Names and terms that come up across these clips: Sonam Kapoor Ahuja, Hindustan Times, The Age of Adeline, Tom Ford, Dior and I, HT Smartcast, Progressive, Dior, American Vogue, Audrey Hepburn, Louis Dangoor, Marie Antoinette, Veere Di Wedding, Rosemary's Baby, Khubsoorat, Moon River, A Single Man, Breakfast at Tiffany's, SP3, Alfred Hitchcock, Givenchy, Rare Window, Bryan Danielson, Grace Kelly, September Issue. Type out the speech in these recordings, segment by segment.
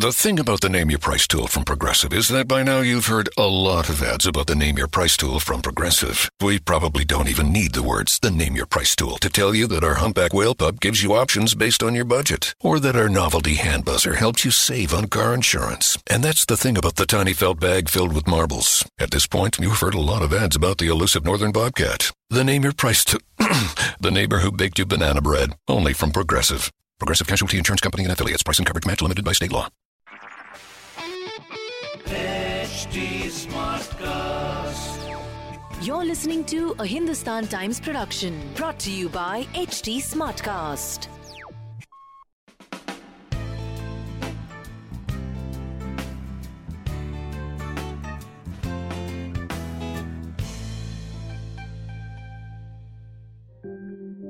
The thing about the Name Your Price tool from Progressive is that by now you've heard a lot of ads about the Name Your Price tool from Progressive. We probably don't even need the words, the Name Your Price tool, to tell you that our humpback whale pup gives you options based on your budget. Or that our novelty hand buzzer helps you save on car insurance. And that's the thing about the tiny felt bag filled with marbles. At this point, you've heard a lot of ads about the elusive northern bobcat. The Name Your Price tool, the neighbor who baked you banana bread, only from Progressive. Progressive Casualty Insurance Company and Affiliates. Price and coverage match limited by state law. HT Smartcast. You're listening to a Hindustan Times production brought to you by HT Smartcast.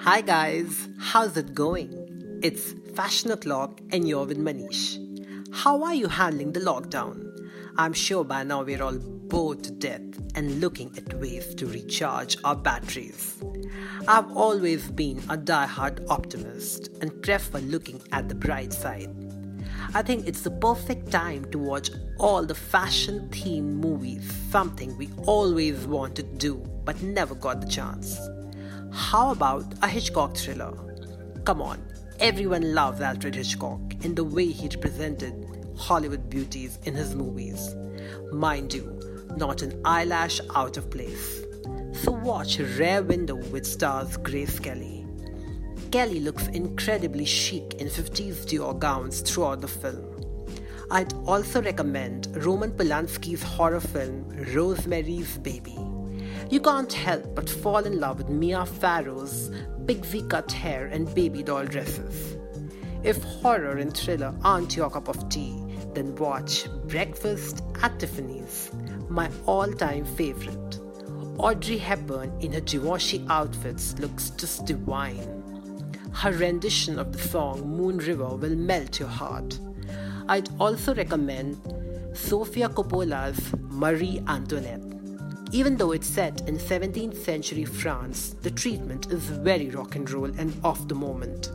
Hi guys, how's it going? It's Fashion O'Clock and you're with Manish. How are you handling the lockdown? I'm sure by now we're all bored to death and looking at ways to recharge our batteries. I've always been a die-hard optimist and prefer looking at the bright side. I think it's the perfect time to watch all the fashion-themed movies, something we always wanted to do but never got the chance. How about a Hitchcock thriller? Come on, everyone loves Alfred Hitchcock and the way he represented Hollywood beauties in his movies. Mind you, not an eyelash out of place. So watch Rare Window, which stars Grace Kelly. Kelly looks incredibly chic in 50s Dior gowns throughout the film. I'd also recommend Roman Polanski's horror film Rosemary's Baby. You can't help but fall in love with Mia Farrow's pixie-cut hair and baby doll dresses. If horror and thriller aren't your cup of tea, then watch Breakfast at Tiffany's, my all-time favorite. Audrey Hepburn in her Givenchy outfits looks just divine. Her rendition of the song Moon River will melt your heart. I'd also recommend Sofia Coppola's Marie Antoinette. Even though it's set in 17th century France, the treatment is very rock and roll and off the moment.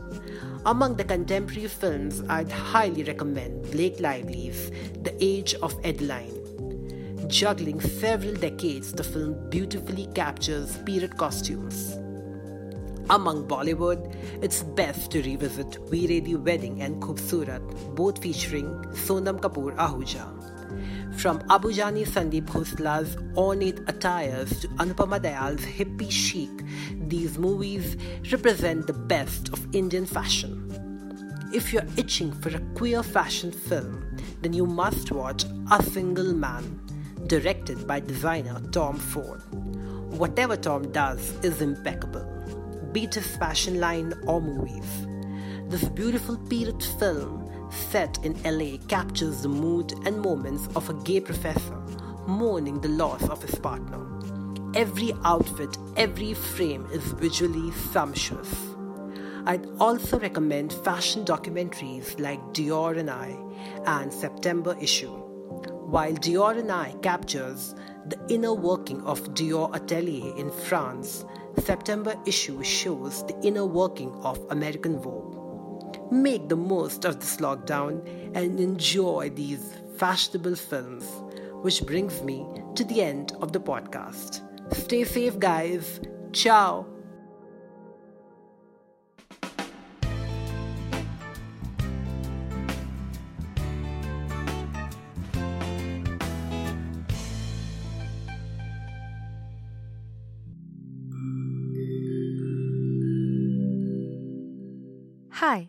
Among the contemporary films, I'd highly recommend Blake Lively's The Age of Adeline. Juggling several decades, the film beautifully captures period costumes. Among Bollywood, it's best to revisit Veere Di Wedding and Khubsoorat, both featuring Sonam Kapoor Ahuja. From Abujani Sandeep Khosla's ornate attires to Anupama Dayal's hippie chic, these movies represent the best of Indian fashion. If you're itching for a queer fashion film, then you must watch A Single Man, directed by designer Tom Ford. Whatever Tom does is impeccable, be it his fashion line or movies. This beautiful period film set in LA captures the mood and moments of a gay professor mourning the loss of his partner. Every outfit, every frame is visually sumptuous. I'd also recommend fashion documentaries like Dior and I and September Issue. While Dior and I captures the inner working of Dior Atelier in France, September Issue shows the inner working of American Vogue. Make the most of this lockdown and enjoy these fashionable films, which brings me to the end of the podcast. Stay safe, guys. Ciao. Hi.